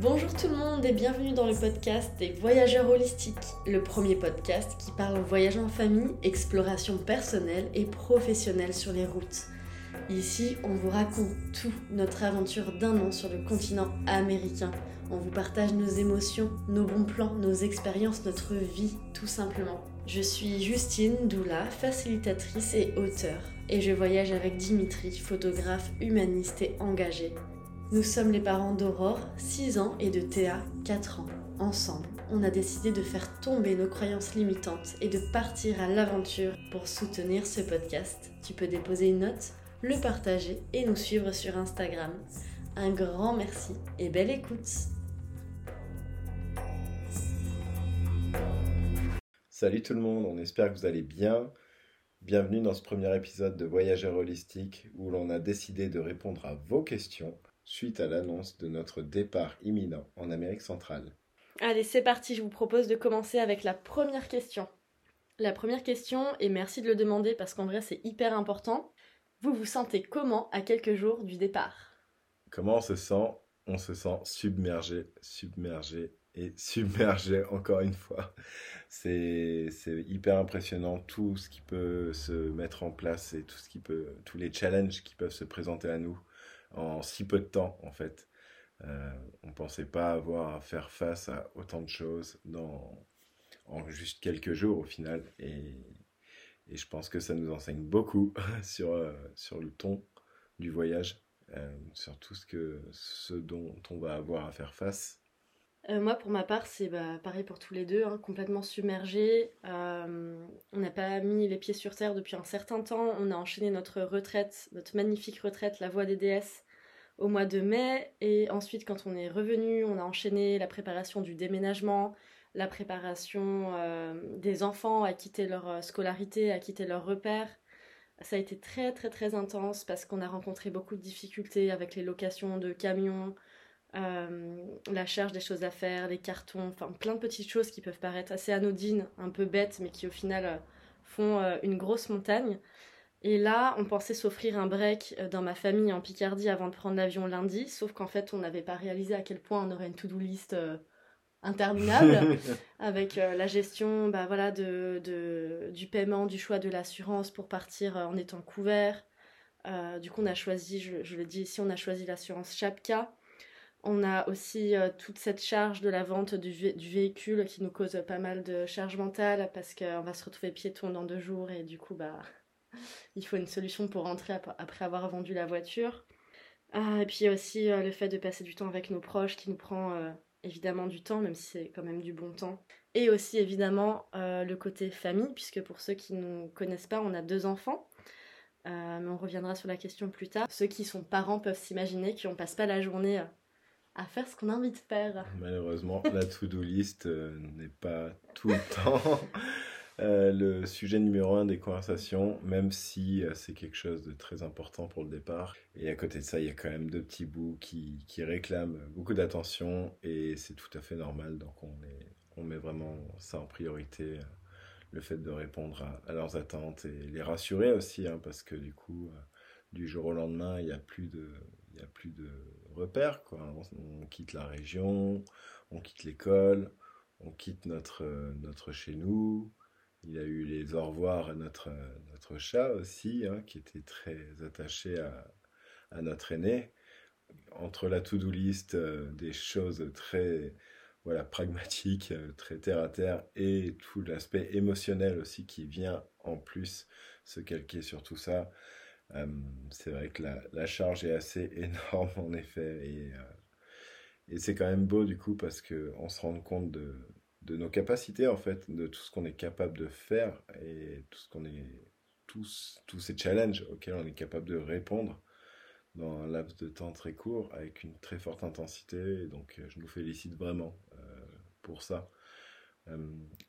Bonjour tout le monde et bienvenue dans le podcast des Voyageurs Holistiques, le premier podcast qui parle voyage en famille, exploration personnelle et professionnelle sur les routes. Ici, on vous raconte tout notre aventure d'un an sur le continent américain. On vous partage nos émotions, nos bons plans, nos expériences, notre vie, tout simplement. Je suis Justine Doula, facilitatrice et auteure, et je voyage avec Dimitri, photographe, humaniste et engagé. Nous sommes les parents d'Aurore, 6 ans, et de Théa, 4 ans. Ensemble, on a décidé de faire tomber nos croyances limitantes et de partir à l'aventure pour soutenir ce podcast. Tu peux déposer une note, le partager et nous suivre sur Instagram. Un grand merci et belle écoute! Salut tout le monde, on espère que vous allez bien. Bienvenue dans ce premier épisode de Voyageurs Holistiques où l'on a décidé de répondre à vos questions suite à l'annonce de notre départ imminent en Amérique centrale. Allez, c'est parti, je vous propose de commencer avec la première question. La première question, et merci de le demander parce qu'en vrai c'est hyper important, vous vous sentez comment à quelques jours du départ ? Comment on se sent ? On se sent submergé et submergé encore une fois. C'est hyper impressionnant tout ce qui peut se mettre en place et tous les challenges qui peuvent se présenter à nous en si peu de temps en fait. On ne pensait pas avoir à faire face à autant de choses en juste quelques jours au final et je pense que ça nous enseigne beaucoup sur le ton du voyage, sur tout ce dont on va avoir à faire face. Moi pour ma part c'est pareil pour tous les deux, hein, complètement submergés. On n'a pas mis les pieds sur terre depuis un certain temps, on a enchaîné notre magnifique retraite La Voix des Déesses au mois de mai et ensuite quand on est revenu on a enchaîné la préparation du déménagement, la préparation des enfants à quitter leur scolarité, à quitter leur repère. Ça a été très très très intense parce qu'on a rencontré beaucoup de difficultés avec les locations de camions, la charge des choses à faire, les cartons, enfin plein de petites choses qui peuvent paraître assez anodines, un peu bêtes, mais qui au final font une grosse montagne. Et là, on pensait s'offrir un break dans ma famille en Picardie avant de prendre l'avion lundi, sauf qu'en fait, on n'avait pas réalisé à quel point on aurait une to-do list interminable avec la gestion du paiement, du choix de l'assurance pour partir en étant couvert. Du coup, on a choisi, je le dis ici, on a choisi l'assurance Chapka. On a aussi toute cette charge de la vente du véhicule qui nous cause pas mal de charge mentale parce qu'on va se retrouver piéton dans 2 jours et du coup, il faut une solution pour rentrer après avoir vendu la voiture. Et puis aussi le fait de passer du temps avec nos proches qui nous prend évidemment du temps, même si c'est quand même du bon temps. Et aussi évidemment le côté famille, puisque pour ceux qui ne nous connaissent pas, on a 2 enfants. Mais on reviendra sur la question plus tard. Ceux qui sont parents peuvent s'imaginer qu'on ne passe pas la journée à faire ce qu'on a envie de faire. Malheureusement, la to-do list n'est pas tout le temps le sujet numéro 1 des conversations, même si c'est quelque chose de très important pour le départ. Et à côté de ça, il y a quand même 2 petits bouts qui réclament beaucoup d'attention et c'est tout à fait normal. Donc on met vraiment ça en priorité, le fait de répondre à leurs attentes et les rassurer aussi, hein, parce que du coup, du jour au lendemain, il n'y a plus de repères, quoi. On quitte la région, on quitte l'école, on quitte notre chez nous. Il y a eu les au revoir à notre chat aussi, hein, qui était très attaché à notre aîné. Entre la to-do list, des choses très pragmatiques, très terre-à-terre, et tout l'aspect émotionnel aussi qui vient en plus se calquer sur tout ça. C'est vrai que la charge est assez énorme en effet et c'est quand même beau du coup parce qu'on se rend compte de nos capacités en fait, de tout ce qu'on est capable de faire et tous ces challenges auxquels on est capable de répondre dans un laps de temps très court avec une très forte intensité, donc je nous félicite vraiment pour ça.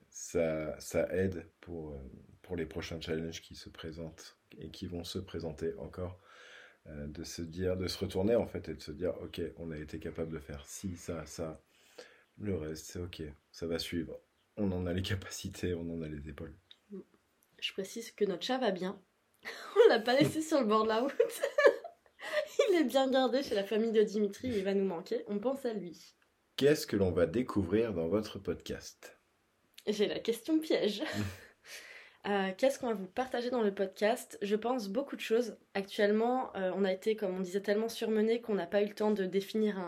Ça aide pour les prochains challenges qui se présentent et qui vont se présenter encore, de se retourner en fait et de se dire ok, on a été capable de faire ci, ça, le reste c'est ok, ça va suivre, on en a les capacités, on en a les épaules. Je précise que notre chat va bien, on l'a pas laissé sur le bord de la route. Il est bien gardé chez la famille de Dimitri, il va nous manquer, on pense à lui. Qu'est-ce que l'on va découvrir dans votre podcast ? J'ai la question piège. Qu'est-ce qu'on va vous partager dans le podcast ? Je pense beaucoup de choses. Actuellement, on a été, comme on disait, tellement surmenés qu'on n'a pas eu le temps de définir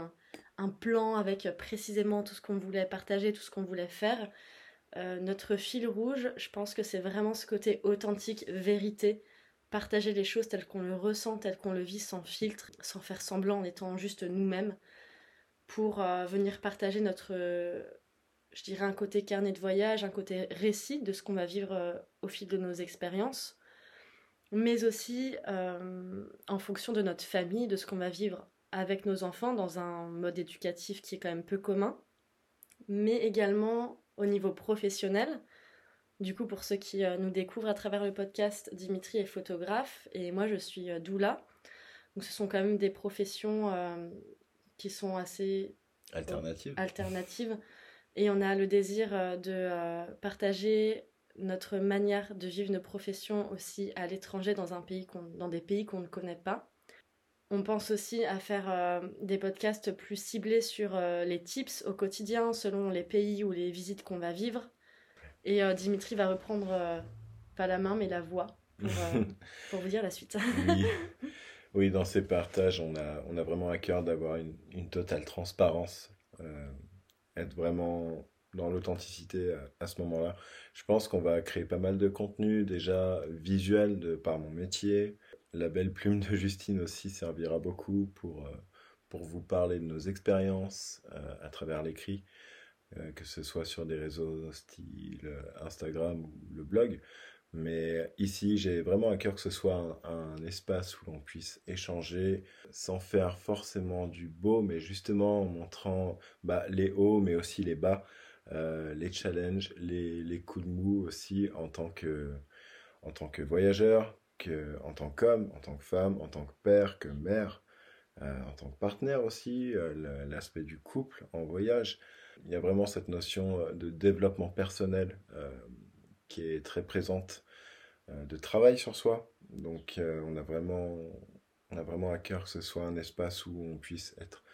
un plan avec précisément tout ce qu'on voulait partager, tout ce qu'on voulait faire. Notre fil rouge, je pense que c'est vraiment ce côté authentique, vérité. Partager les choses telles qu'on le ressent, telles qu'on le vit, sans filtre, sans faire semblant, en étant juste nous-mêmes. Pour venir partager notre, je dirais, un côté carnet de voyage, un côté récit de ce qu'on va vivre au fil de nos expériences, mais aussi en fonction de notre famille, de ce qu'on va vivre avec nos enfants dans un mode éducatif qui est quand même peu commun, mais également au niveau professionnel. Du coup, pour ceux qui nous découvrent à travers le podcast, Dimitri est photographe et moi je suis doula. Donc ce sont quand même des professions... qui sont assez alternatives. Et on a le désir de partager notre manière de vivre nos professions aussi à l'étranger, dans des pays qu'on ne connaît pas. On pense aussi à faire des podcasts plus ciblés sur les tips au quotidien, selon les pays ou les visites qu'on va vivre. Et Dimitri va reprendre, pas la main, mais la voix, pour vous dire la suite. Oui. Oui, dans ces partages, on a vraiment à cœur d'avoir une totale transparence, être vraiment dans l'authenticité à ce moment-là. Je pense qu'on va créer pas mal de contenu, déjà visuel de par mon métier. La belle plume de Justine aussi servira beaucoup pour vous parler de nos expériences à travers l'écrit, que ce soit sur des réseaux style Instagram ou le blog. Mais ici, j'ai vraiment à cœur que ce soit un espace où l'on puisse échanger sans faire forcément du beau, mais justement en montrant les hauts, mais aussi les bas, les challenges, les coups de mou aussi en tant que voyageur, en tant qu'homme, en tant que femme, en tant que père, que mère, en tant que partenaire aussi, l'aspect du couple en voyage. Il y a vraiment cette notion de développement personnel qui est très présente, de travail sur soi. Donc on a vraiment à cœur que ce soit un espace où on puisse être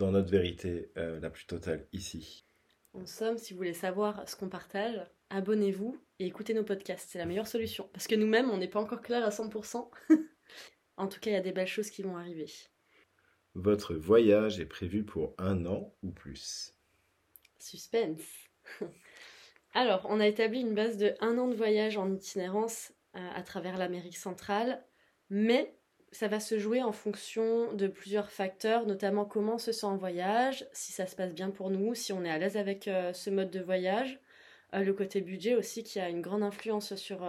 dans notre vérité la plus totale ici. En somme, si vous voulez savoir ce qu'on partage, abonnez-vous et écoutez nos podcasts, c'est la meilleure solution. Parce que nous-mêmes, on n'est pas encore clair à 100%. En tout cas, il y a des belles choses qui vont arriver. Votre voyage est prévu pour 1 an ou plus. Suspense. Alors, on a établi une base de 1 an de voyage en itinérance à travers l'Amérique centrale, mais ça va se jouer en fonction de plusieurs facteurs, notamment comment on se sent en voyage, si ça se passe bien pour nous, si on est à l'aise avec ce mode de voyage, le côté budget aussi qui a une grande influence sur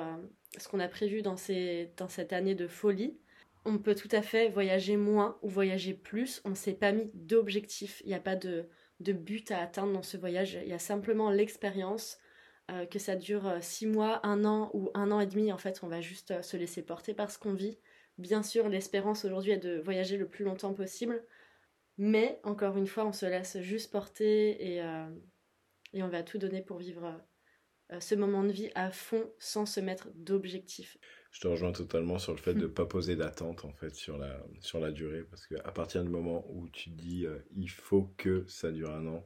ce qu'on a prévu dans cette année de folie. On peut tout à fait voyager moins ou voyager plus, on ne s'est pas mis d'objectif, il n'y a pas de but à atteindre dans ce voyage, il y a simplement l'expérience. Que ça dure 6 mois, 1 an ou 1 an et demi, en fait, on va juste se laisser porter par ce qu'on vit. Bien sûr, l'espérance aujourd'hui est de voyager le plus longtemps possible, mais encore une fois, on se laisse juste porter et on va tout donner pour vivre ce moment de vie à fond, sans se mettre d'objectif. Je te rejoins totalement sur le fait de ne pas poser d'attente, en fait, sur la durée, parce qu'à partir du moment où tu dis « il faut que ça dure 1 an »,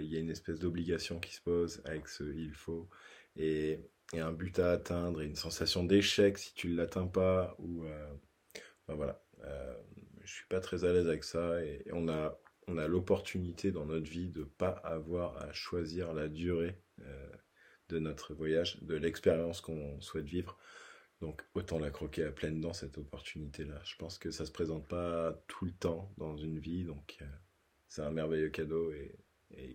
il y a une espèce d'obligation qui se pose avec ce « il faut » et un but à atteindre et une sensation d'échec si tu ne l'atteins pas. Je ne suis pas très à l'aise avec ça et on a l'opportunité dans notre vie de ne pas avoir à choisir la durée de notre voyage, de l'expérience qu'on souhaite vivre. Donc autant la croquer à pleines dents, cette opportunité-là. Je pense que ça ne se présente pas tout le temps dans une vie, donc c'est un merveilleux cadeau et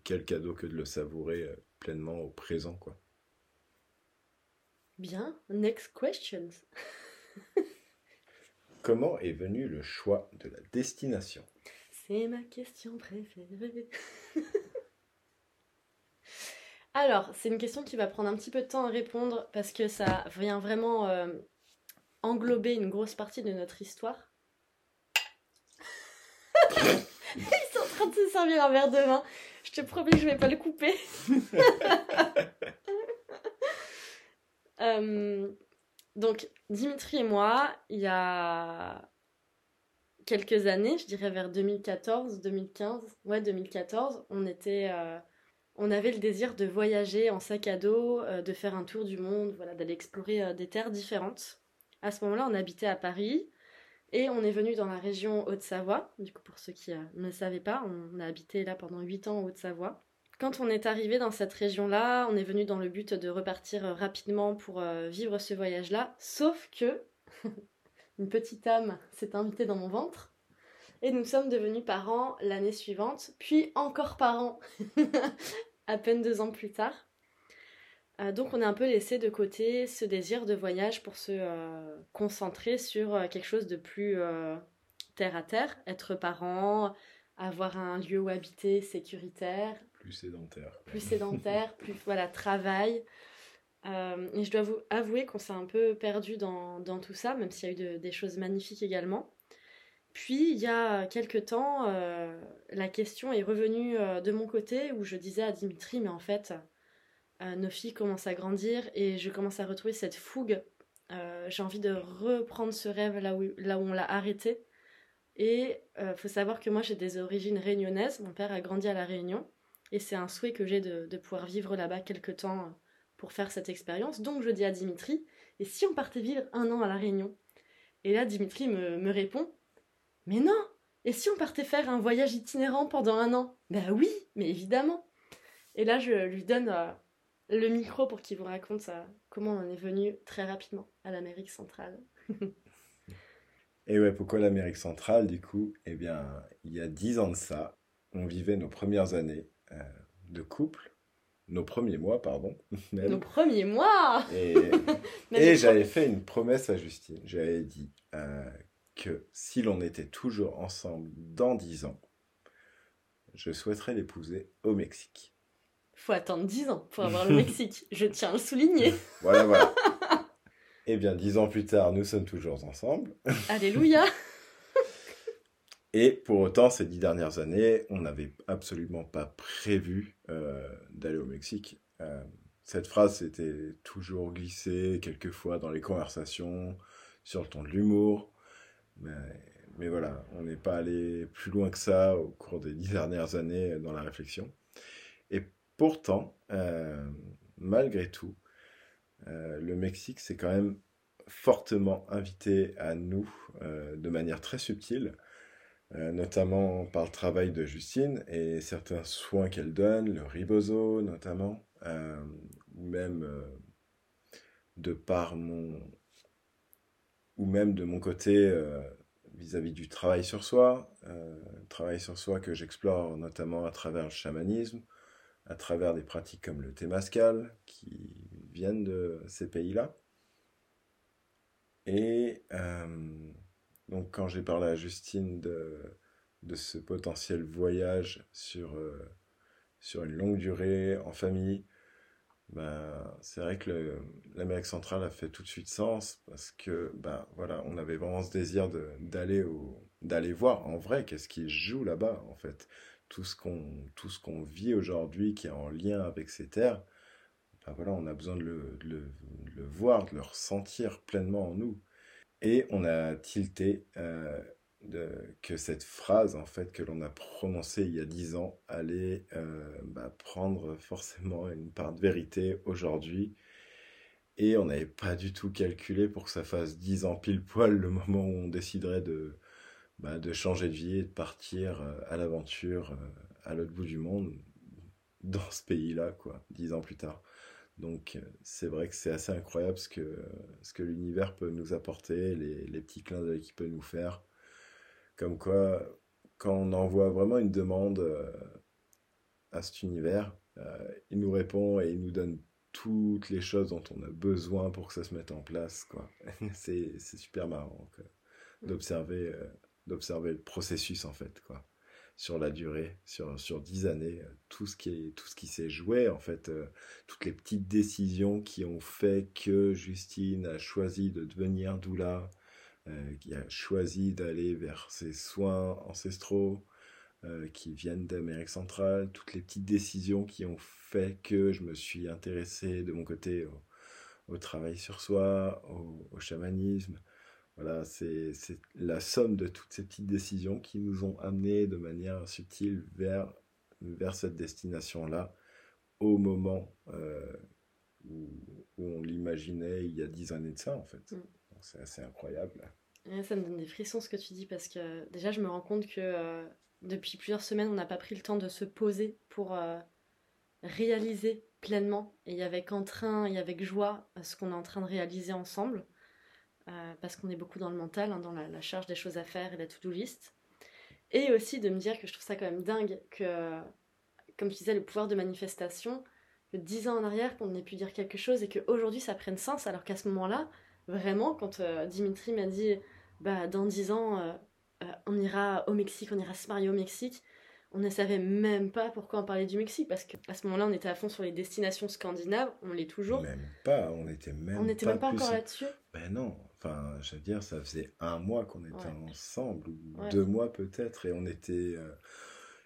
quel cadeau que de le savourer pleinement au présent, quoi. Bien, next question. Comment est venu le choix de la destination ? C'est ma question préférée. Alors, c'est une question qui va prendre un petit peu de temps à répondre parce que ça vient vraiment englober une grosse partie de notre histoire. Ils sont en train de se servir un verre de vin. Je te promets que je vais pas le couper. Donc, Dimitri et moi, il y a quelques années, je dirais vers 2014, 2015, ouais 2014, on avait le désir de voyager en sac à dos, de faire un tour du monde, voilà, d'aller explorer des terres différentes. À ce moment-là, on habitait à Paris et on est venu dans la région Haute-Savoie. Du coup, pour ceux qui ne savaient pas, on a habité là pendant 8 ans en Haute-Savoie. Quand on est arrivé dans cette région-là, on est venu dans le but de repartir rapidement pour vivre ce voyage-là, sauf que une petite âme s'est invitée dans mon ventre et nous sommes devenus parents l'année suivante, puis encore parents à peine 2 ans plus tard. Donc on a un peu laissé de côté ce désir de voyage pour se concentrer sur quelque chose de plus terre à terre, être parent, avoir un lieu où habiter sécuritaire. Plus sédentaire. Plus sédentaire, plus voilà, travail. Et je dois vous avouer qu'on s'est un peu perdu dans tout ça, même s'il y a eu des choses magnifiques également. Puis il y a quelques temps, la question est revenue de mon côté où je disais à Dimitri, mais en fait, nos filles commencent à grandir et je commence à retrouver cette fougue. J'ai envie de reprendre ce rêve là où on l'a arrêté. Et faut savoir que moi j'ai des origines réunionnaises, mon père a grandi à La Réunion et c'est un souhait que j'ai de pouvoir vivre là-bas quelque temps pour faire cette expérience. Donc je dis à Dimitri, et si on partait vivre 1 an à La Réunion? Et là Dimitri me répond, mais non, et si on partait faire un voyage itinérant pendant 1 an? Bah oui, mais évidemment. Et là je lui donne le micro pour qu'il vous raconte comment on est venu très rapidement à l'Amérique centrale. Et ouais, pourquoi l'Amérique centrale du coup? Eh bien, il y a 10 ans de ça, on vivait nos premières années de couple. Nos premiers mois, pardon. Même. Nos premiers mois. Et j'avais fait une promesse à Justine. J'avais dit que si l'on était toujours ensemble dans 10 ans, je souhaiterais l'épouser au Mexique. Faut attendre 10 ans pour avoir le Mexique. Je tiens à le souligner. Voilà. Eh bien, 10 ans plus tard, nous sommes toujours ensemble. Alléluia. Et pour autant, ces 10 dernières années, on n'avait absolument pas prévu d'aller au Mexique. Cette phrase s'était toujours glissée quelquefois dans les conversations, sur le ton de l'humour. Mais voilà, on n'est pas allé plus loin que ça au cours des 10 dernières années dans la réflexion. Et pourtant, malgré tout, le Mexique s'est quand même fortement invité à nous de manière très subtile, notamment par le travail de Justine et certains soins qu'elle donne, le rebozo notamment, ou même de mon côté vis-à-vis du travail sur soi, que j'explore notamment à travers le chamanisme, à travers des pratiques comme le témascal qui viennent de ces pays-là. Et donc, quand j'ai parlé à Justine de ce potentiel voyage sur une longue durée, en famille, c'est vrai que l'Amérique centrale a fait tout de suite sens parce que, voilà, on avait vraiment ce désir d'aller voir en vrai qu'est-ce qui joue là-bas, en fait. Tout ce qu'on vit aujourd'hui qui est en lien avec ces terres, voilà, on a besoin de le voir, de le ressentir pleinement en nous. Et on a tilté que cette phrase, en fait, que l'on a prononcée il y a 10 ans, allait prendre forcément une part de vérité aujourd'hui. Et on n'avait pas du tout calculé pour que ça fasse 10 ans pile poil le moment où on déciderait de changer de vie et de partir à l'aventure à l'autre bout du monde, dans ce pays-là, quoi, 10 ans plus tard. Donc c'est vrai que c'est assez incroyable ce que l'univers peut nous apporter, les petits clins d'œil qu'il peut nous faire. Comme quoi, quand on envoie vraiment une demande à cet univers, il nous répond et il nous donne toutes les choses dont on a besoin pour que ça se mette en place, quoi. C'est super marrant, quoi, d'observer le processus, en fait, quoi. Sur la durée, sur 10 années, tout ce qui s'est joué, en fait, toutes les petites décisions qui ont fait que Justine a choisi de devenir doula, qui a choisi d'aller vers ses soins ancestraux qui viennent d'Amérique centrale, toutes les petites décisions qui ont fait que je me suis intéressé de mon côté au travail sur soi, au chamanisme. Voilà, c'est la somme de toutes ces petites décisions qui nous ont amenés de manière subtile vers cette destination-là, au moment où on l'imaginait il y a 10 années de ça, en fait. Donc, c'est assez incroyable. Ouais, ça me donne des frissons ce que tu dis, parce que déjà je me rends compte que depuis plusieurs semaines on n'a pas pris le temps de se poser pour réaliser pleinement et avec entrain et avec joie ce qu'on est en train de réaliser ensemble, parce qu'on est beaucoup dans le mental, hein, dans la charge des choses à faire et la to-do list, et aussi de me dire que je trouve ça quand même dingue que, comme tu disais, le pouvoir de manifestation, que 10 ans en arrière qu'on ait pu dire quelque chose et qu'aujourd'hui ça prenne sens, alors qu'à ce moment-là, vraiment, quand Dimitri m'a dit dans 10 ans on ira au Mexique, on ira se marier au Mexique, on ne savait même pas pourquoi on parlait du Mexique, parce qu'à ce moment-là on était à fond sur les destinations scandinaves, on l'est toujours. Même pas, on n'était même pas encore là-dessus. Ben non, enfin je veux dire, ça faisait 1 mois qu'on était ensemble, ou 2 mois peut-être, et on était,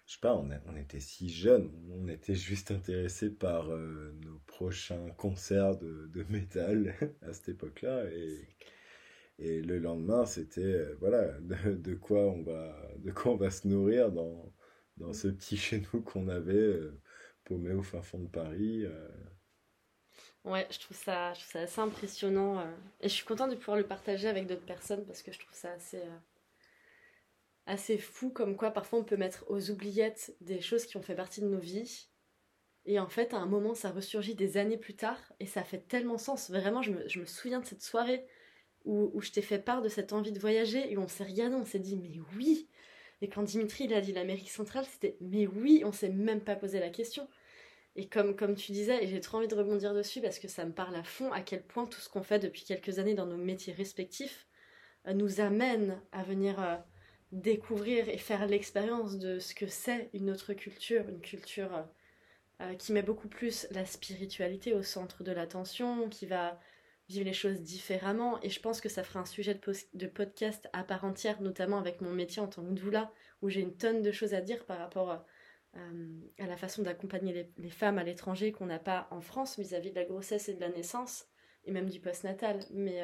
je sais pas, on était si jeunes, on était juste intéressés par nos prochains concerts de métal à cette époque-là, et le lendemain c'était de quoi on va se nourrir dans ce petit chez nous qu'on avait paumé au fin fond de Paris. Ouais, je trouve ça assez impressionnant, et je suis contente de pouvoir le partager avec d'autres personnes, parce que je trouve ça assez fou, comme quoi parfois on peut mettre aux oubliettes des choses qui ont fait partie de nos vies, et en fait à un moment ça ressurgit des années plus tard et ça fait tellement sens. Vraiment, je me souviens de cette soirée où je t'ai fait part de cette envie de voyager, et on s'est regardé, on s'est dit mais oui. Et quand Dimitri il a dit l'Amérique centrale, c'était mais oui, on s'est même pas posé la question. Et comme tu disais, et j'ai trop envie de rebondir dessus parce que ça me parle à fond, à quel point tout ce qu'on fait depuis quelques années dans nos métiers respectifs nous amène à venir découvrir et faire l'expérience de ce que c'est une autre culture, une culture qui met beaucoup plus la spiritualité au centre de l'attention, qui va vivre les choses différemment, et je pense que ça fera un sujet de podcast à part entière, notamment avec mon métier en tant que doula, où j'ai une tonne de choses à dire par rapport à la façon d'accompagner les femmes à l'étranger qu'on n'a pas en France vis-à-vis de la grossesse et de la naissance, et même du post-natal, mais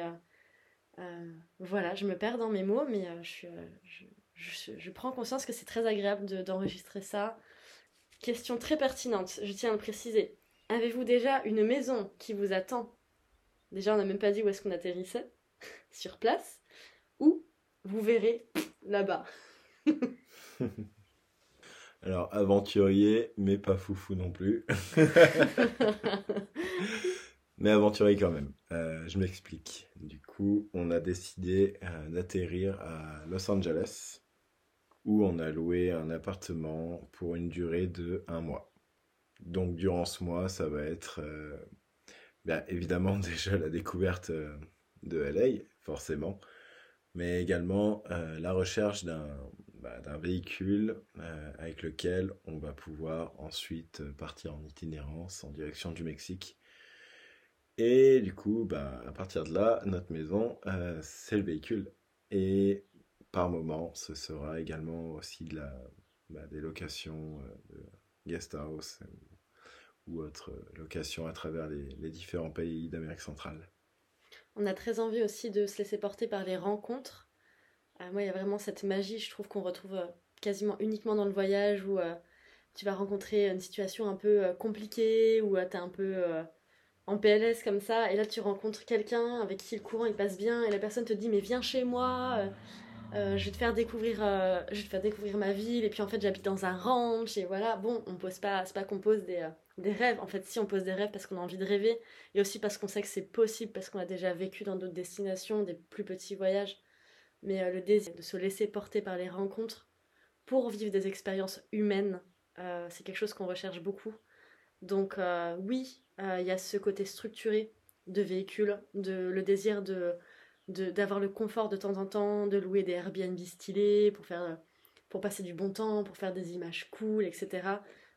voilà, je me perds dans mes mots, mais je prends conscience que c'est très agréable d'enregistrer ça. Question très pertinente, je tiens à le préciser. Avez-vous déjà une maison qui vous attend ? Déjà, on n'a même pas dit où est-ce qu'on atterrissait, sur place, ou vous verrez là-bas. Alors, aventurier, mais pas foufou non plus. Mais aventurier quand même. Je m'explique. Du coup, on a décidé d'atterrir à Los Angeles, où on a loué un appartement pour une durée de 1 mois. Donc, durant ce mois, ça va être... bien évidemment déjà la découverte de LA, forcément, mais également la recherche d'un véhicule avec lequel on va pouvoir ensuite partir en itinérance en direction du Mexique. Et du coup, à partir de là, notre maison, c'est le véhicule. Et par moment, ce sera également aussi des locations de guest house, ou autre location à travers les différents pays d'Amérique centrale. On a très envie aussi de se laisser porter par les rencontres. Moi, il y a vraiment cette magie, je trouve, qu'on retrouve quasiment uniquement dans le voyage, où tu vas rencontrer une situation un peu compliquée, où tu es un peu en PLS comme ça, et là tu rencontres quelqu'un avec qui le courant il passe bien, et la personne te dit « mais viens chez moi, je vais te faire découvrir ma ville, et puis en fait j'habite dans un ranch, et voilà ». Bon, on pose pas, c'est pas qu'on pose des rêves, en fait si on pose des rêves parce qu'on a envie de rêver, et aussi parce qu'on sait que c'est possible, parce qu'on a déjà vécu dans d'autres destinations, des plus petits voyages, mais le désir de se laisser porter par les rencontres pour vivre des expériences humaines, c'est quelque chose qu'on recherche beaucoup. Donc oui, il y a ce côté structuré de véhicule, le désir d'avoir le confort de temps en temps, de louer des Airbnb stylés pour passer du bon temps, pour faire des images cool, etc.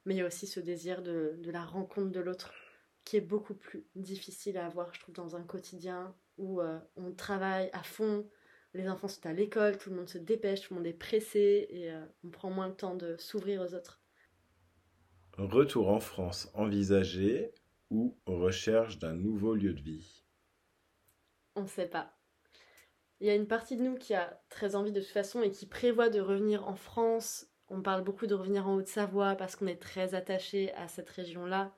Mais il y a aussi ce désir de la rencontre de l'autre qui est beaucoup plus difficile à avoir, je trouve, dans un quotidien où on travaille à fond, les enfants sont à l'école, tout le monde se dépêche, tout le monde est pressé, et on prend moins le temps de s'ouvrir aux autres. Retour en France envisagé ou recherche d'un nouveau lieu de vie ? On ne sait pas. Il y a une partie de nous qui a très envie de toute façon et qui prévoit de revenir en France. On parle beaucoup de revenir en Haute-Savoie parce qu'on est très attaché à cette région-là.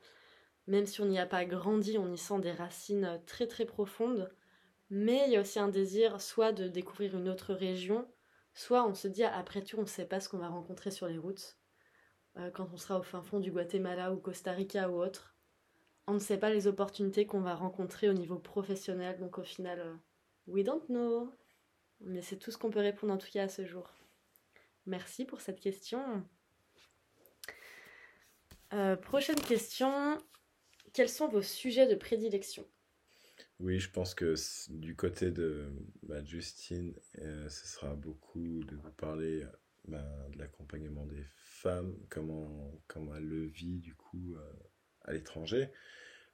Même si on n'y a pas grandi, on y sent des racines très très profondes. Mais il y a aussi un désir soit de découvrir une autre région, soit on se dit après tout on ne sait pas ce qu'on va rencontrer sur les routes. Quand on sera au fin fond du Guatemala ou Costa Rica ou autre, on ne sait pas les opportunités qu'on va rencontrer au niveau professionnel. Donc au final, we don't know. Mais c'est tout ce qu'on peut répondre en tout cas à ce jour. Merci pour cette question. Prochaine question. Quels sont vos sujets de prédilection ? Oui, je pense que du côté de Justine, ce sera beaucoup de vous parler de l'accompagnement des femmes, comment elle le vit du coup à l'étranger.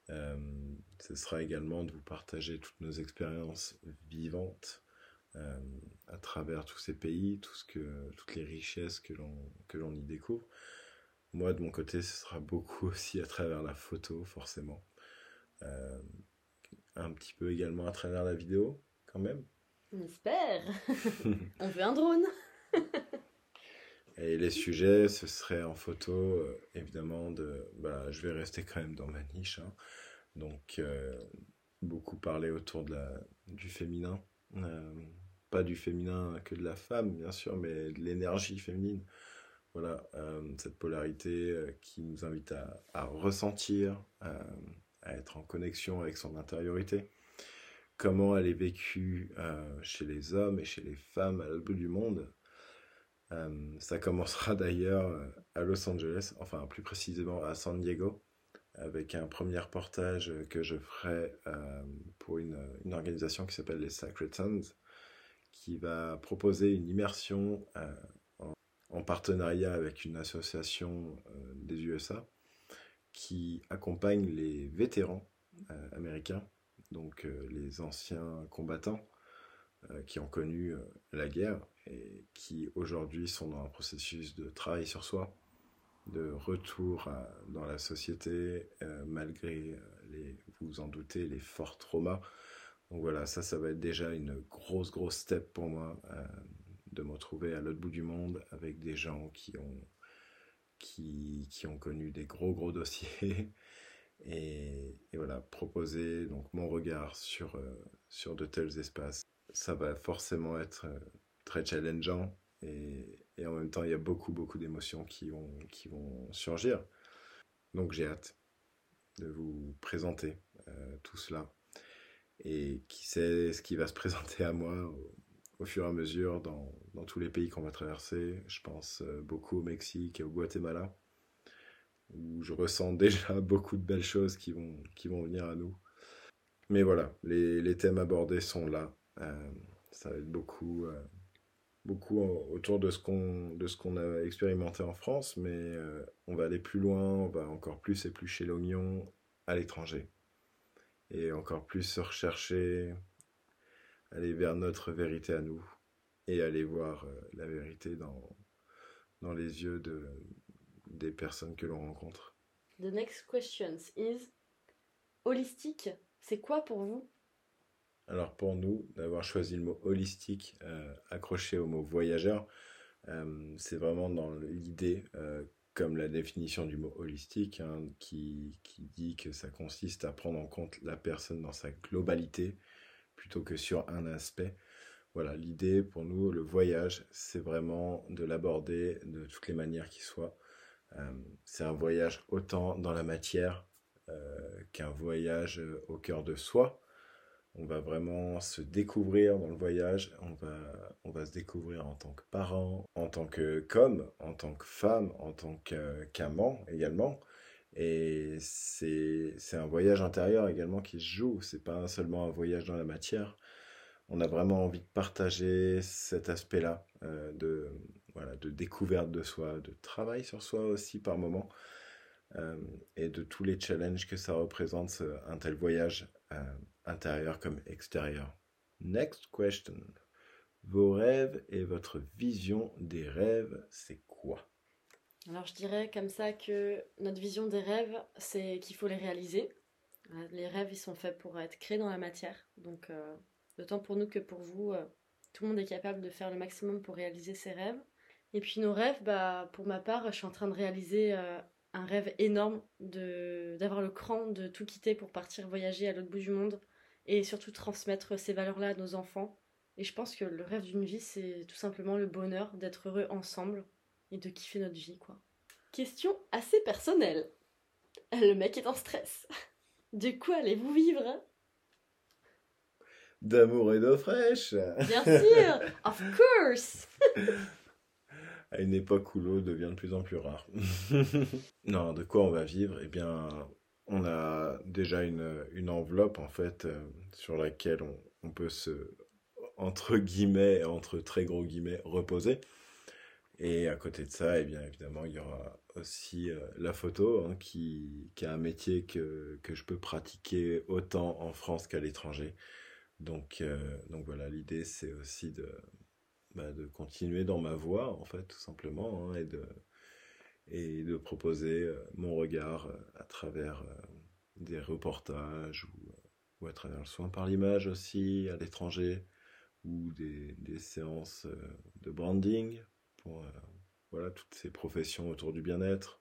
Ce sera également de vous partager toutes nos expériences vivantes à travers tous ces pays, toutes les richesses que l'on y découvre. Moi, de mon côté, ce sera beaucoup aussi à travers la photo, forcément. Un petit peu également à travers la vidéo, quand même. On espère. On veut un drone. Et les sujets, ce serait en photo, évidemment, je vais rester quand même dans ma niche. Hein. Donc, beaucoup parler autour du féminin. Pas du féminin que de la femme, bien sûr, mais de l'énergie féminine. Voilà, cette polarité qui nous invite à ressentir, à être en connexion avec son intériorité. Comment elle est vécue chez les hommes et chez les femmes à l'autre bout du monde. Ça commencera d'ailleurs à Los Angeles, enfin plus précisément à San Diego, avec un premier reportage que je ferai pour une organisation qui s'appelle les Sacred Sands, qui va proposer une immersion en partenariat avec une association des USA qui accompagne les vétérans américains, donc les anciens combattants qui ont connu la guerre et qui aujourd'hui sont dans un processus de travail sur soi, de retour dans la société malgré, vous vous en doutez, les forts traumas. Donc voilà, ça va être déjà une grosse step pour moi, de me retrouver à l'autre bout du monde avec des gens qui ont connu des gros dossiers et voilà, proposer donc mon regard sur de tels espaces. Ça va forcément être très challengeant et en même temps il y a beaucoup d'émotions qui vont surgir. Donc j'ai hâte de vous présenter tout cela et qui sait ce qui va se présenter à moi au fur et à mesure dans tous les pays qu'on va traverser. Je pense beaucoup au Mexique et au Guatemala, où je ressens déjà beaucoup de belles choses qui vont venir à nous. Mais voilà, les thèmes abordés sont là. Ça va être beaucoup autour de ce qu'on a expérimenté en France, mais on va aller plus loin, on va encore plus éplucher l'oignon à l'étranger. Et encore plus se rechercher, aller vers notre vérité à nous et aller voir la vérité dans les yeux des personnes que l'on rencontre. The next question is, holistique, c'est quoi pour vous ? Alors pour nous, d'avoir choisi le mot holistique accroché au mot voyageur, c'est vraiment dans l'idée, comme la définition du mot holistique, hein, qui dit que ça consiste à prendre en compte la personne dans sa globalité, plutôt que sur un aspect. Voilà, l'idée pour nous, le voyage, c'est vraiment de l'aborder de toutes les manières qui soient. C'est un voyage autant dans la matière qu'un voyage au cœur de soi. On va vraiment se découvrir dans le voyage, on va se découvrir en tant que parent, en tant qu'homme, en tant que femme, en tant qu'amant également. Et c'est un voyage intérieur également qui se joue, c'est pas seulement un voyage dans la matière. On a vraiment envie de partager cet aspect-là, de découverte de soi, de travail sur soi aussi par moment, et de tous les challenges que ça représente, un tel voyage intérieur comme extérieur. Next question. Vos rêves et votre vision des rêves, c'est quoi ? Alors je dirais comme ça que notre vision des rêves, c'est qu'il faut les réaliser. Les rêves, ils sont faits pour être créés dans la matière. Donc autant pour nous que pour vous. Tout le monde est capable de faire le maximum pour réaliser ses rêves. Et puis nos rêves, pour ma part, je suis en train de réaliser un rêve énorme d'avoir le cran de tout quitter pour partir voyager à l'autre bout du monde et surtout transmettre ces valeurs-là à nos enfants. Et je pense que le rêve d'une vie, c'est tout simplement le bonheur d'être heureux ensemble et de kiffer notre vie, quoi. Question assez personnelle. Le mec est en stress. De quoi allez-vous vivre ? D'amour et d'eau fraîche. Bien sûr, of course. À une époque où l'eau devient de plus en plus rare. Non, de quoi on va vivre ? Eh bien, on a déjà une enveloppe, en fait, sur laquelle on peut se... entre guillemets, entre très gros guillemets, reposer. Et à côté de ça, eh bien évidemment, il y aura aussi la photo, hein, qui est un métier que je peux pratiquer autant en France qu'à l'étranger. Donc voilà, l'idée, c'est aussi de continuer dans ma voie, en fait, tout simplement, hein, et de proposer mon regard à travers des reportages ou à travers le soin par l'image aussi, à l'étranger, ou des séances de branding pour voilà, toutes ces professions autour du bien-être,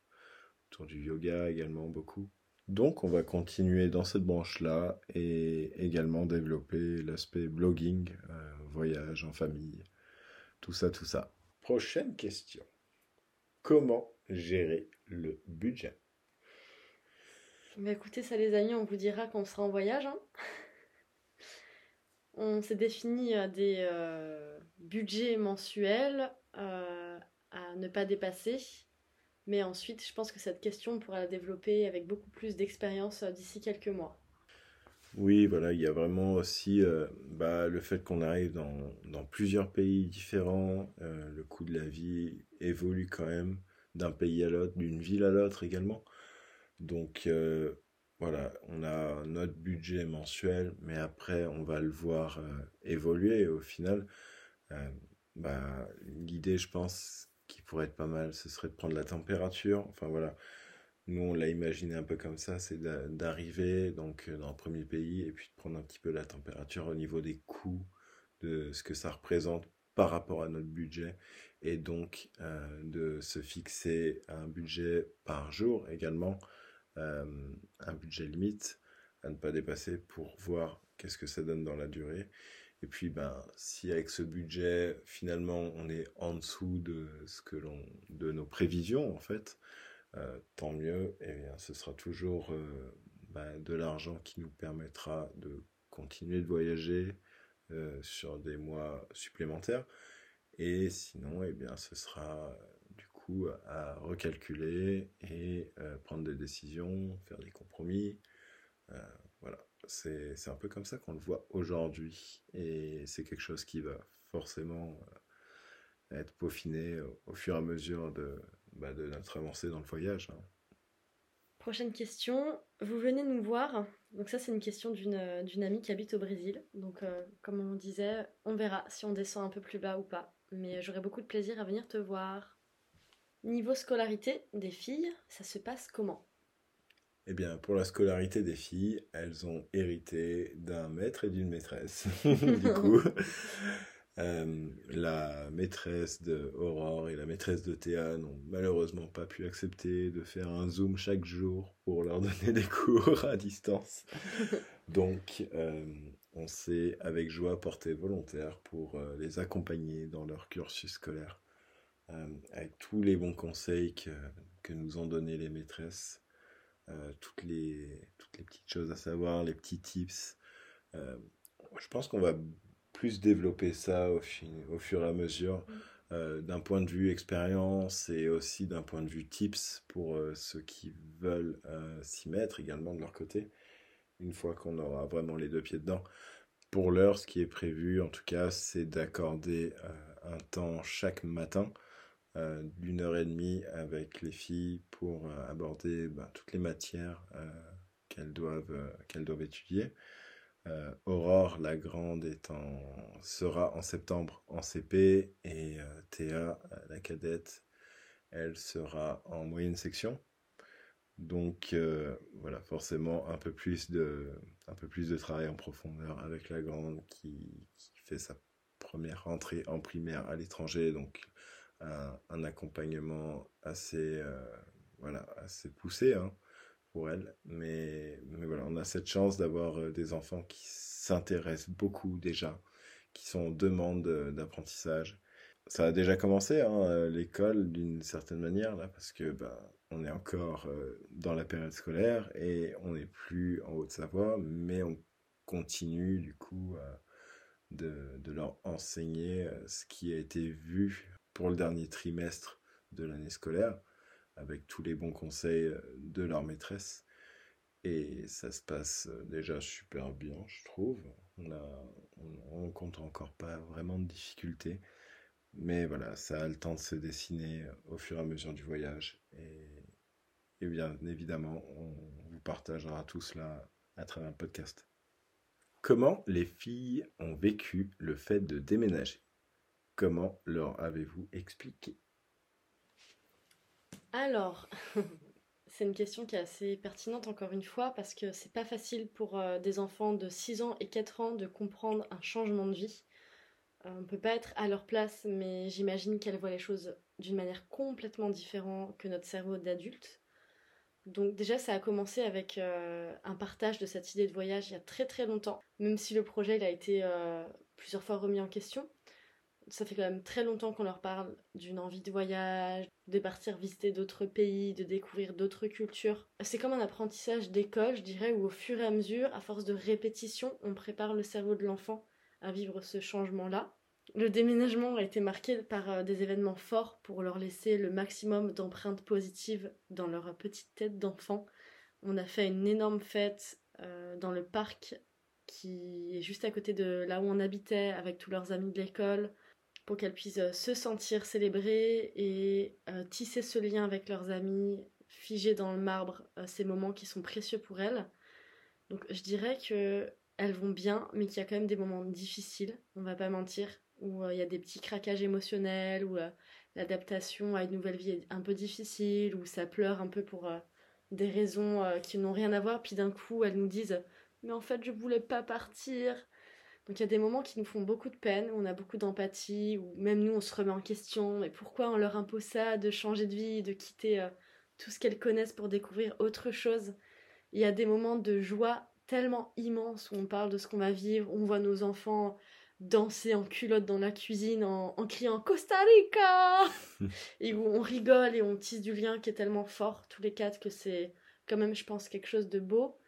autour du yoga également beaucoup. Donc on va continuer dans cette branche-là et également développer l'aspect blogging, voyage en famille, tout ça. Prochaine question. Comment gérer le budget ? Bah écoutez ça les amis, on vous dira qu'on sera en voyage, hein. On s'est défini des budgets mensuels à ne pas dépasser. Mais ensuite, je pense que cette question, on pourra la développer avec beaucoup plus d'expérience d'ici quelques mois. Oui, voilà, il y a vraiment aussi le fait qu'on arrive dans plusieurs pays différents. Le coût de la vie évolue quand même d'un pays à l'autre, d'une ville à l'autre également. Donc... Voilà, on a notre budget mensuel, mais après, on va le voir évoluer. Et au final, l'idée, je pense, qui pourrait être pas mal, ce serait de prendre la température. Enfin, voilà, nous, on l'a imaginé un peu comme ça, c'est d'arriver donc, dans le premier pays et puis de prendre un petit peu la température au niveau des coûts, de ce que ça représente par rapport à notre budget. Et donc, de se fixer un budget par jour également. Un budget limite à ne pas dépasser pour voir qu'est-ce que ça donne dans la durée. Et puis si avec ce budget finalement on est en dessous de de nos prévisions en fait, tant mieux, et bien ce sera toujours de l'argent qui nous permettra de continuer de voyager sur des mois supplémentaires. Et sinon, et bien ce sera à recalculer et prendre des décisions, faire des compromis. Voilà, c'est un peu comme ça qu'on le voit aujourd'hui et c'est quelque chose qui va forcément être peaufiné au fur et à mesure de notre avancée dans le voyage, hein. Prochaine question, vous venez nous voir, donc ça c'est une question d'une amie qui habite au Brésil, donc comme on disait, on verra si on descend un peu plus bas ou pas, mais j'aurais beaucoup de plaisir à venir te voir. Niveau scolarité des filles, ça se passe comment ? Eh bien, pour la scolarité des filles, elles ont hérité d'un maître et d'une maîtresse. Du coup, la maîtresse de Aurore et la maîtresse de Théa n'ont malheureusement pas pu accepter de faire un Zoom chaque jour pour leur donner des cours à distance. Donc, on s'est avec joie porté volontaire pour les accompagner dans leur cursus scolaire. Avec tous les bons conseils que nous ont donné les maîtresses, toutes les petites choses à savoir, les petits tips. Je pense qu'on va plus développer ça au fur et à mesure, d'un point de vue expérience et aussi d'un point de vue tips pour ceux qui veulent s'y mettre également de leur côté, une fois qu'on aura vraiment les deux pieds dedans. Pour l'heure, ce qui est prévu, en tout cas, c'est d'accorder un temps chaque matin, d'une heure et demie avec les filles pour aborder toutes les matières qu'elles doivent étudier. Aurore, la grande, sera en septembre en CP et Théa, la cadette, elle sera en moyenne section. Donc voilà, forcément un peu plus de travail en profondeur avec la grande qui fait sa première rentrée en primaire à l'étranger, donc un accompagnement assez poussé hein, pour elle. Mais voilà, on a cette chance d'avoir des enfants qui s'intéressent beaucoup déjà, qui sont en demande d'apprentissage. Ça a déjà commencé hein, l'école d'une certaine manière là, parce que on est encore dans la période scolaire et on n'est plus en Haute-Savoie, mais on continue du coup de leur enseigner ce qui a été vu pour le dernier trimestre de l'année scolaire, avec tous les bons conseils de leur maîtresse. Et ça se passe déjà super bien, je trouve. On rencontre encore pas vraiment de difficultés. Mais voilà, ça a le temps de se dessiner au fur et à mesure du voyage. Et bien évidemment, on vous partagera tout cela à travers le podcast. Comment les filles ont vécu le fait de déménager ? Comment leur avez-vous expliqué ? Alors, c'est une question qui est assez pertinente encore une fois, parce que c'est pas facile pour des enfants de 6 ans et 4 ans de comprendre un changement de vie. On ne peut pas être à leur place, mais j'imagine qu'elles voient les choses d'une manière complètement différente que notre cerveau d'adulte. Donc déjà, ça a commencé avec un partage de cette idée de voyage il y a très très longtemps, même si le projet il a été plusieurs fois remis en question. Ça fait quand même très longtemps qu'on leur parle d'une envie de voyage, de partir visiter d'autres pays, de découvrir d'autres cultures. C'est comme un apprentissage d'école, je dirais, où au fur et à mesure, à force de répétition, on prépare le cerveau de l'enfant à vivre ce changement-là. Le déménagement a été marqué par des événements forts pour leur laisser le maximum d'empreintes positives dans leur petite tête d'enfant. On a fait une énorme fête dans le parc qui est juste à côté de là où on habitait, avec tous leurs amis de l'école, pour qu'elles puissent se sentir célébrées et tisser ce lien avec leurs amis, figer dans le marbre ces moments qui sont précieux pour elles. Donc je dirais qu'elles vont bien, mais qu'il y a quand même des moments difficiles, on va pas mentir, où il y a des petits craquages émotionnels, où l'adaptation à une nouvelle vie est un peu difficile, où ça pleure un peu pour des raisons qui n'ont rien à voir, puis d'un coup elles nous disent « mais en fait je voulais pas partir ». Donc il y a des moments qui nous font beaucoup de peine, où on a beaucoup d'empathie, où même nous on se remet en question, mais pourquoi on leur impose ça, de changer de vie, de quitter tout ce qu'elles connaissent pour découvrir autre chose. Il y a des moments de joie tellement immenses où on parle de ce qu'on va vivre, on voit nos enfants danser en culotte dans la cuisine en criant « Costa Rica !» et où on rigole et on tisse du lien qui est tellement fort tous les quatre que c'est quand même, je pense, quelque chose de beau.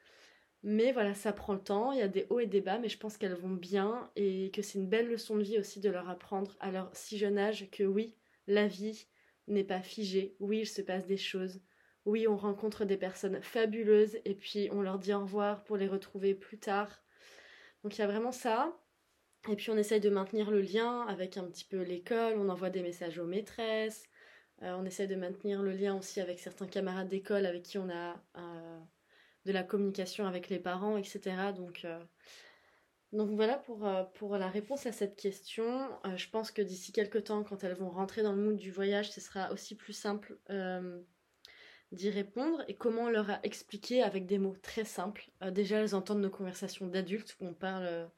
Mais voilà, ça prend le temps, il y a des hauts et des bas, mais je pense qu'elles vont bien et que c'est une belle leçon de vie aussi de leur apprendre à leur si jeune âge que oui, la vie n'est pas figée, oui, il se passe des choses, oui, on rencontre des personnes fabuleuses et puis on leur dit au revoir pour les retrouver plus tard. Donc il y a vraiment ça. Et puis on essaye de maintenir le lien avec un petit peu l'école, on envoie des messages aux maîtresses, on essaye de maintenir le lien aussi avec certains camarades d'école avec qui on a... de la communication avec les parents, etc. Donc voilà pour la réponse à cette question. Je pense que d'ici quelques temps, quand elles vont rentrer dans le mood du voyage, ce sera aussi plus simple d'y répondre. Et comment on leur a expliqué avec des mots très simples. Déjà, elles entendent nos conversations d'adultes où on parle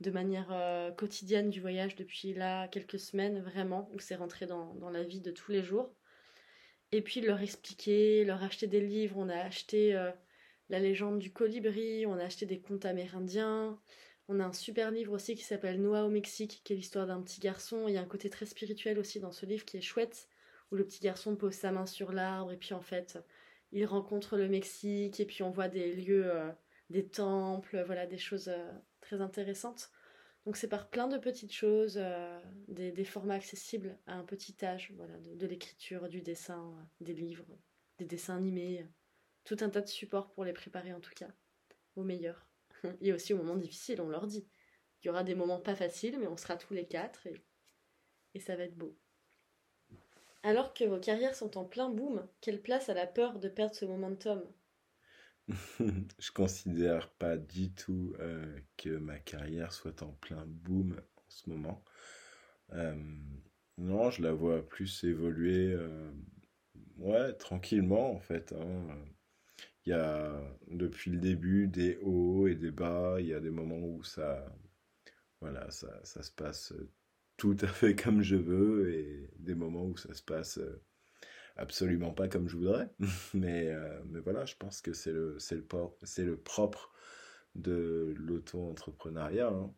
de manière quotidienne du voyage depuis là quelques semaines, vraiment, où c'est rentré dans la vie de tous les jours. Et puis leur expliquer, leur acheter des livres. On a acheté... La légende du colibri, on a acheté des contes amérindiens, on a un super livre aussi qui s'appelle Noah au Mexique, qui est l'histoire d'un petit garçon. Il y a un côté très spirituel aussi dans ce livre qui est chouette, où le petit garçon pose sa main sur l'arbre et puis en fait il rencontre le Mexique et puis on voit des lieux, des temples, voilà, des choses très intéressantes. Donc c'est par plein de petites choses, des formats accessibles à un petit âge, voilà, de l'écriture, du dessin, des livres, des dessins animés... Tout un tas de supports pour les préparer en tout cas, au meilleur. Et aussi aux moments difficiles, on leur dit. Il y aura des moments pas faciles, mais on sera tous les quatre et ça va être beau. Alors que vos carrières sont en plein boom, quelle place a la peur de perdre ce momentum ? Je considère pas du tout que ma carrière soit en plein boom en ce moment. Non, je la vois plus évoluer tranquillement en fait, hein. Il y a depuis le début des hauts et des bas, il y a des moments où ça se passe tout à fait comme je veux et des moments où ça se passe absolument pas comme je voudrais. Mais voilà, je pense que c'est le propre de l'auto-entrepreneuriat, hein.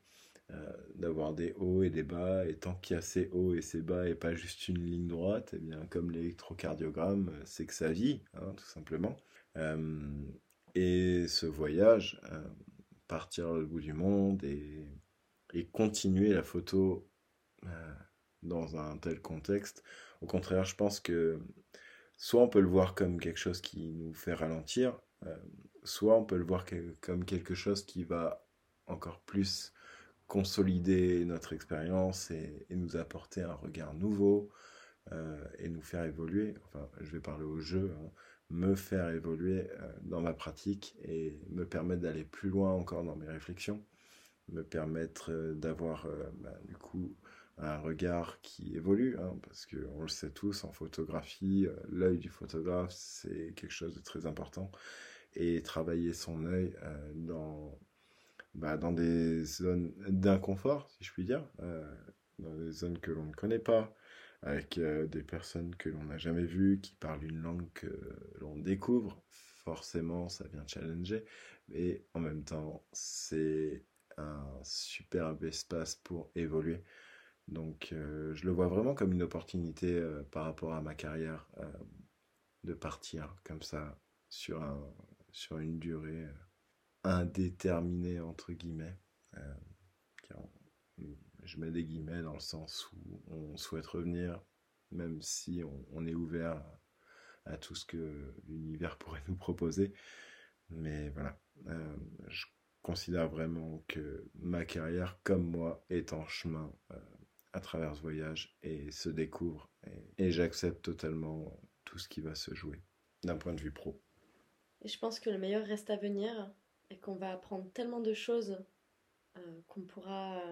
D'avoir des hauts et des bas, et tant qu'il y a ces hauts et ces bas et pas juste une ligne droite, eh bien, comme l'électrocardiogramme, c'est que ça vit, hein, tout simplement. Et ce voyage, partir au bout du monde et continuer la photo dans un tel contexte, au contraire, je pense que soit on peut le voir comme quelque chose qui nous fait ralentir, soit on peut le voir comme quelque chose qui va encore plus consolider notre expérience et nous apporter un regard nouveau et nous faire évoluer. Enfin, je vais parler au jeu, hein, me faire évoluer dans ma pratique et me permettre d'aller plus loin encore dans mes réflexions, me permettre d'avoir du coup un regard qui évolue, hein, parce qu'on le sait tous, en photographie, l'œil du photographe, c'est quelque chose de très important, et travailler son œil dans des zones d'inconfort, si je puis dire, dans des zones que l'on ne connaît pas, avec des personnes que l'on n'a jamais vues, qui parlent une langue que l'on découvre, forcément ça vient challenger, mais en même temps c'est un superbe espace pour évoluer. Donc je le vois vraiment comme une opportunité par rapport à ma carrière, de partir comme ça sur une durée indéterminée entre guillemets, car je mets des guillemets dans le sens où on souhaite revenir, même si on est ouvert à tout ce que l'univers pourrait nous proposer. Mais voilà, je considère vraiment que ma carrière, comme moi, est en chemin à travers ce voyage et se découvre, et j'accepte totalement tout ce qui va se jouer d'un point de vue pro. Et je pense que le meilleur reste à venir et qu'on va apprendre tellement de choses qu'on pourra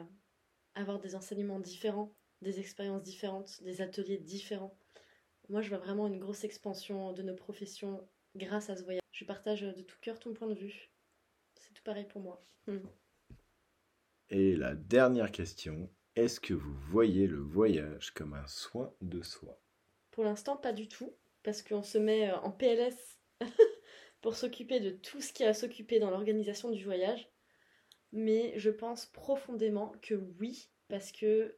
avoir des enseignements différents, des expériences différentes, des ateliers différents. Moi, je vois vraiment une grosse expansion de nos professions grâce à ce voyage. Je partage de tout cœur ton point de vue. C'est tout pareil pour moi. Et la dernière question, est-ce que vous voyez le voyage comme un soin de soi ? Pour l'instant, pas du tout, parce qu'on se met en PLS pour s'occuper de tout ce qui a à s'occuper dans l'organisation du voyage. Mais je pense profondément que oui, parce que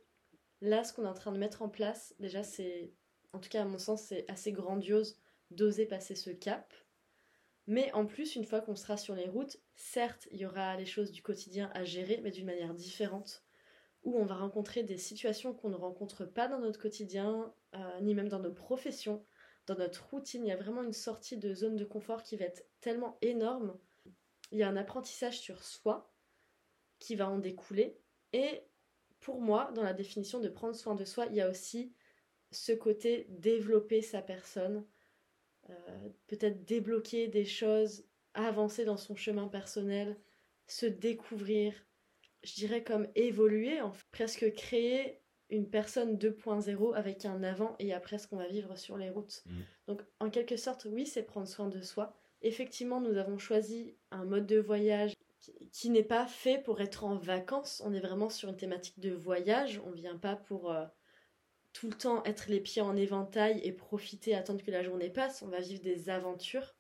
là, ce qu'on est en train de mettre en place, déjà, c'est, en tout cas à mon sens, c'est assez grandiose d'oser passer ce cap. Mais en plus, une fois qu'on sera sur les routes, certes, il y aura les choses du quotidien à gérer, mais d'une manière différente, où on va rencontrer des situations qu'on ne rencontre pas dans notre quotidien, ni même dans nos professions, dans notre routine. Il y a vraiment une sortie de zone de confort qui va être tellement énorme. Il y a un apprentissage sur soi qui va en découler. Et pour moi, dans la définition de prendre soin de soi, il y a aussi ce côté développer sa personne, peut-être débloquer des choses, avancer dans son chemin personnel, se découvrir, je dirais comme évoluer, en fait, presque créer une personne 2.0 avec un avant et après ce qu'on va vivre sur les routes. Donc en quelque sorte, oui, c'est prendre soin de soi. Effectivement, nous avons choisi un mode de voyage qui n'est pas fait pour être en vacances. On est vraiment sur une thématique de voyage. On ne vient pas pour tout le temps être les pieds en éventail et profiter, attendre que la journée passe. On va vivre des aventures.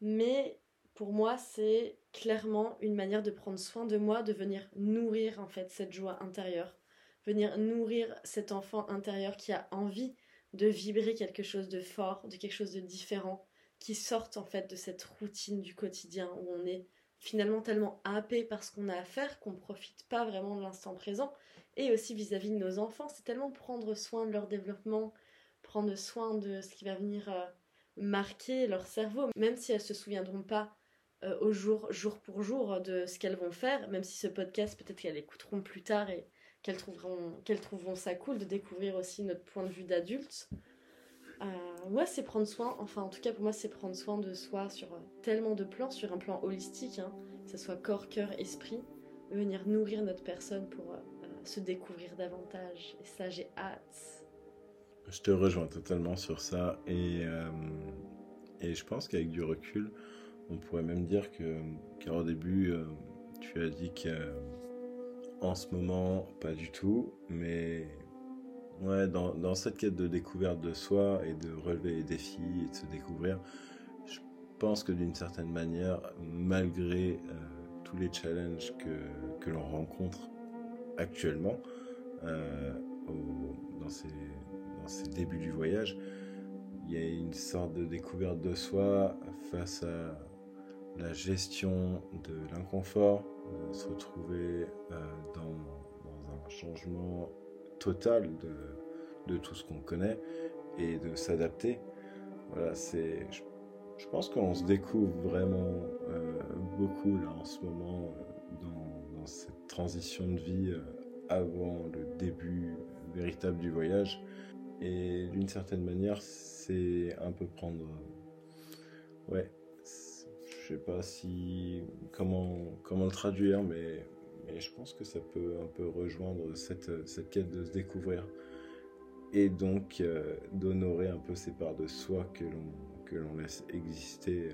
Mais pour moi, c'est clairement une manière de prendre soin de moi, de venir nourrir en fait cette joie intérieure, venir nourrir cet enfant intérieur qui a envie de vibrer quelque chose de fort, de quelque chose de différent, qui sorte en fait de cette routine du quotidien où on est finalement tellement happé par ce qu'on a à faire qu'on ne profite pas vraiment de l'instant présent. Et aussi vis-à-vis de nos enfants, c'est tellement prendre soin de leur développement, prendre soin de ce qui va venir marquer leur cerveau, même si elles ne se souviendront pas au jour pour jour de ce qu'elles vont faire, même si ce podcast peut-être qu'elles écouteront plus tard et qu'elles trouveront ça cool de découvrir aussi notre point de vue d'adulte. Ouais, c'est prendre soin, enfin en tout cas pour moi c'est prendre soin de soi sur tellement de plans, sur un plan holistique, hein, que ce soit corps, cœur, esprit, venir nourrir notre personne pour se découvrir davantage, et ça j'ai hâte. Je te rejoins totalement sur ça, et je pense qu'avec du recul, On pourrait même dire que, car au début, tu as dit qu'en ce moment, pas du tout, mais ouais, dans cette quête de découverte de soi et de relever les défis et de se découvrir, je pense que d'une certaine manière, malgré tous les challenges que l'on rencontre actuellement, dans ces débuts du voyage, il y a une sorte de découverte de soi face à la gestion de l'inconfort, de se retrouver dans un changement total de tout ce qu'on connaît et de s'adapter. Voilà, je pense qu'on se découvre vraiment beaucoup là en ce moment dans cette transition de vie avant le début véritable du voyage. Et d'une certaine manière, c'est un peu prendre... Ouais, je sais pas si comment le traduire, mais je pense que ça peut un peu rejoindre cette quête de se découvrir. Et donc d'honorer un peu ces parts de soi que l'on laisse exister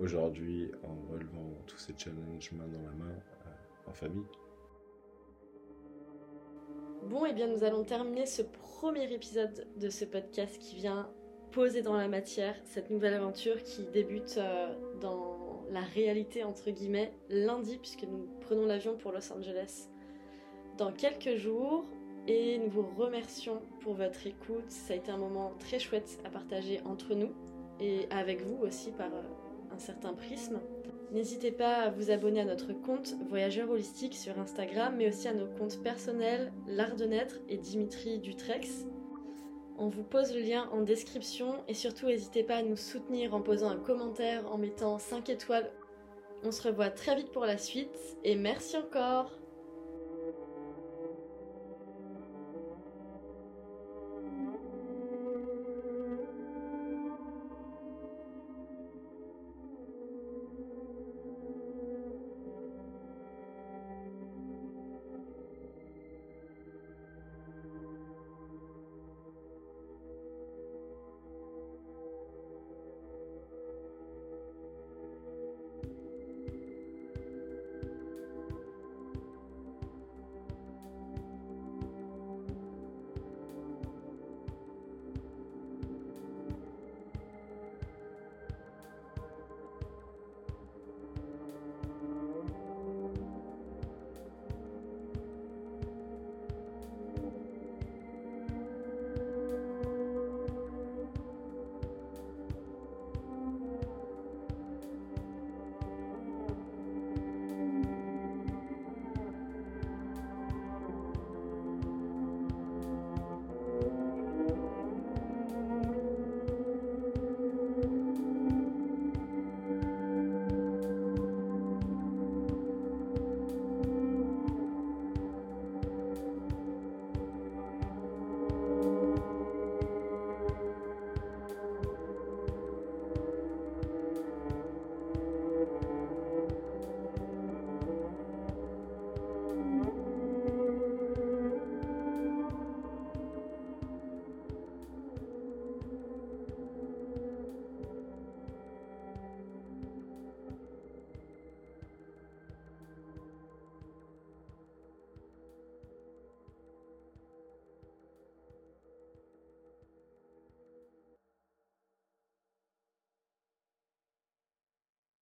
aujourd'hui en relevant tous ces challenges main dans la main en famille. Bon, et bien nous allons terminer ce premier épisode de ce podcast qui vient poser dans la matière cette nouvelle aventure qui débute dans la réalité entre guillemets lundi, puisque nous prenons l'avion pour Los Angeles dans quelques jours, et nous vous remercions pour votre écoute. Ça a été un moment très chouette à partager entre nous et avec vous aussi par un certain prisme. N'hésitez pas à vous abonner à notre compte Voyageurs Holistiques sur Instagram, mais aussi à nos comptes personnels L'Art de Naître et Dimitri Dutreix. On vous pose le lien en description, et surtout n'hésitez pas à nous soutenir en posant un commentaire, en mettant 5 étoiles. On se revoit très vite pour la suite, et merci encore!